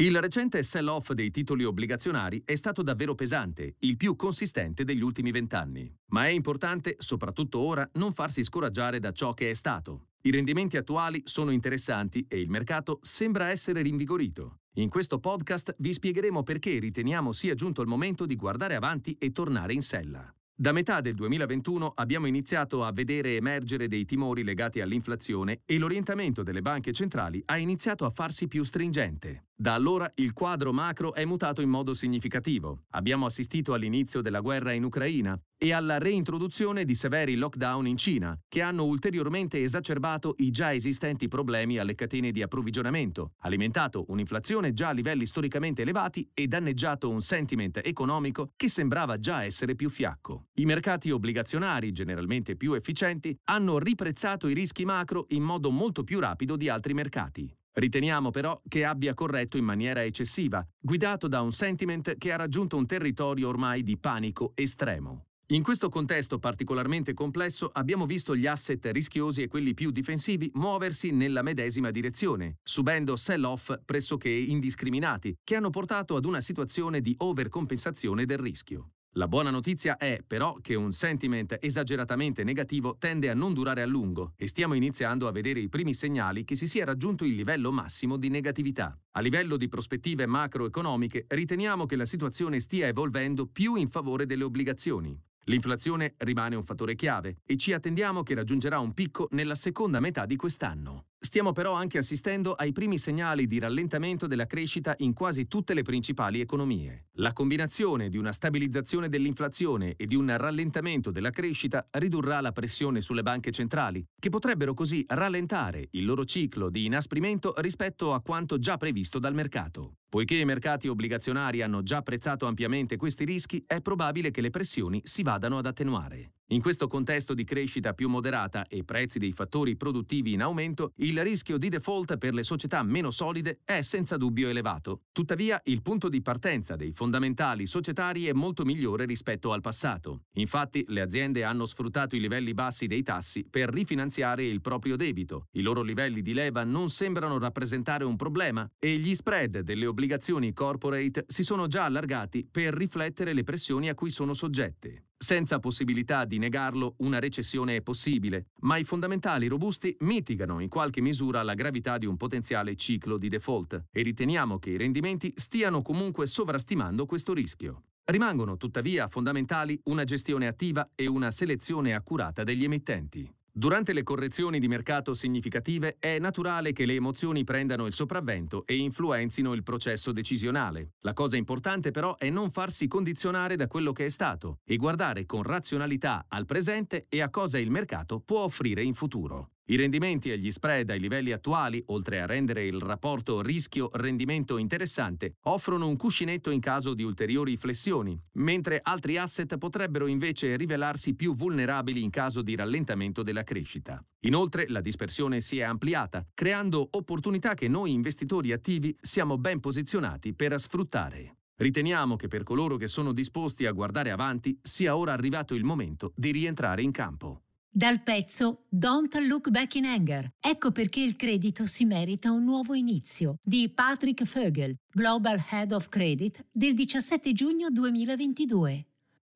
Il recente sell-off dei titoli obbligazionari è stato davvero pesante, il più consistente degli ultimi 20 anni. Ma è importante, soprattutto ora, non farsi scoraggiare da ciò che è stato. I rendimenti attuali sono interessanti e il mercato sembra essere rinvigorito. In questo podcast vi spiegheremo perché riteniamo sia giunto il momento di guardare avanti e tornare in sella. Da metà del 2021 abbiamo iniziato a vedere emergere dei timori legati all'inflazione e l'orientamento delle banche centrali ha iniziato a farsi più stringente. Da allora il quadro macro è mutato in modo significativo. Abbiamo assistito all'inizio della guerra in Ucraina e alla reintroduzione di severi lockdown in Cina, che hanno ulteriormente esacerbato i già esistenti problemi alle catene di approvvigionamento, alimentato un'inflazione già a livelli storicamente elevati e danneggiato un sentiment economico che sembrava già essere più fiacco. I mercati obbligazionari, generalmente più efficienti, hanno riprezzato i rischi macro in modo molto più rapido di altri mercati. Riteniamo però che abbia corretto in maniera eccessiva, guidato da un sentiment che ha raggiunto un territorio ormai di panico estremo. In questo contesto particolarmente complesso abbiamo visto gli asset rischiosi e quelli più difensivi muoversi nella medesima direzione, subendo sell-off pressoché indiscriminati, che hanno portato ad una situazione di overcompensazione del rischio. La buona notizia è, però, che un sentiment esageratamente negativo tende a non durare a lungo e stiamo iniziando a vedere i primi segnali che si sia raggiunto il livello massimo di negatività. A livello di prospettive macroeconomiche, riteniamo che la situazione stia evolvendo più in favore delle obbligazioni. L'inflazione rimane un fattore chiave e ci attendiamo che raggiungerà un picco nella seconda metà di quest'anno. Stiamo però anche assistendo ai primi segnali di rallentamento della crescita in quasi tutte le principali economie. La combinazione di una stabilizzazione dell'inflazione e di un rallentamento della crescita ridurrà la pressione sulle banche centrali, che potrebbero così rallentare il loro ciclo di inasprimento rispetto a quanto già previsto dal mercato. Poiché i mercati obbligazionari hanno già prezzato ampiamente questi rischi, è probabile che le pressioni si vadano ad attenuare. In questo contesto di crescita più moderata e prezzi dei fattori produttivi in aumento, il rischio di default per le società meno solide è senza dubbio elevato. Tuttavia, il punto di partenza dei fondamentali societari è molto migliore rispetto al passato. Infatti, le aziende hanno sfruttato i livelli bassi dei tassi per rifinanziare il proprio debito. I loro livelli di leva non sembrano rappresentare un problema e gli spread delle obbligazioni corporate si sono già allargati per riflettere le pressioni a cui sono soggette. Senza possibilità di negarlo, una recessione è possibile, ma i fondamentali robusti mitigano in qualche misura la gravità di un potenziale ciclo di default e riteniamo che i rendimenti stiano comunque sovrastimando questo rischio. Rimangono tuttavia fondamentali una gestione attiva e una selezione accurata degli emittenti. Durante le correzioni di mercato significative è naturale che le emozioni prendano il sopravvento e influenzino il processo decisionale. La cosa importante però è non farsi condizionare da quello che è stato e guardare con razionalità al presente e a cosa il mercato può offrire in futuro. I rendimenti e gli spread ai livelli attuali, oltre a rendere il rapporto rischio-rendimento interessante, offrono un cuscinetto in caso di ulteriori flessioni, mentre altri asset potrebbero invece rivelarsi più vulnerabili in caso di rallentamento della crescita. Inoltre, la dispersione si è ampliata, creando opportunità che noi investitori attivi siamo ben posizionati per sfruttare. Riteniamo che per coloro che sono disposti a guardare avanti sia ora arrivato il momento di rientrare in campo. Dal pezzo Don't Look Back in Anger. Ecco perché il credito si merita un nuovo inizio, di Patrick Vogel, Global Head of Credit, del 17 giugno 2022.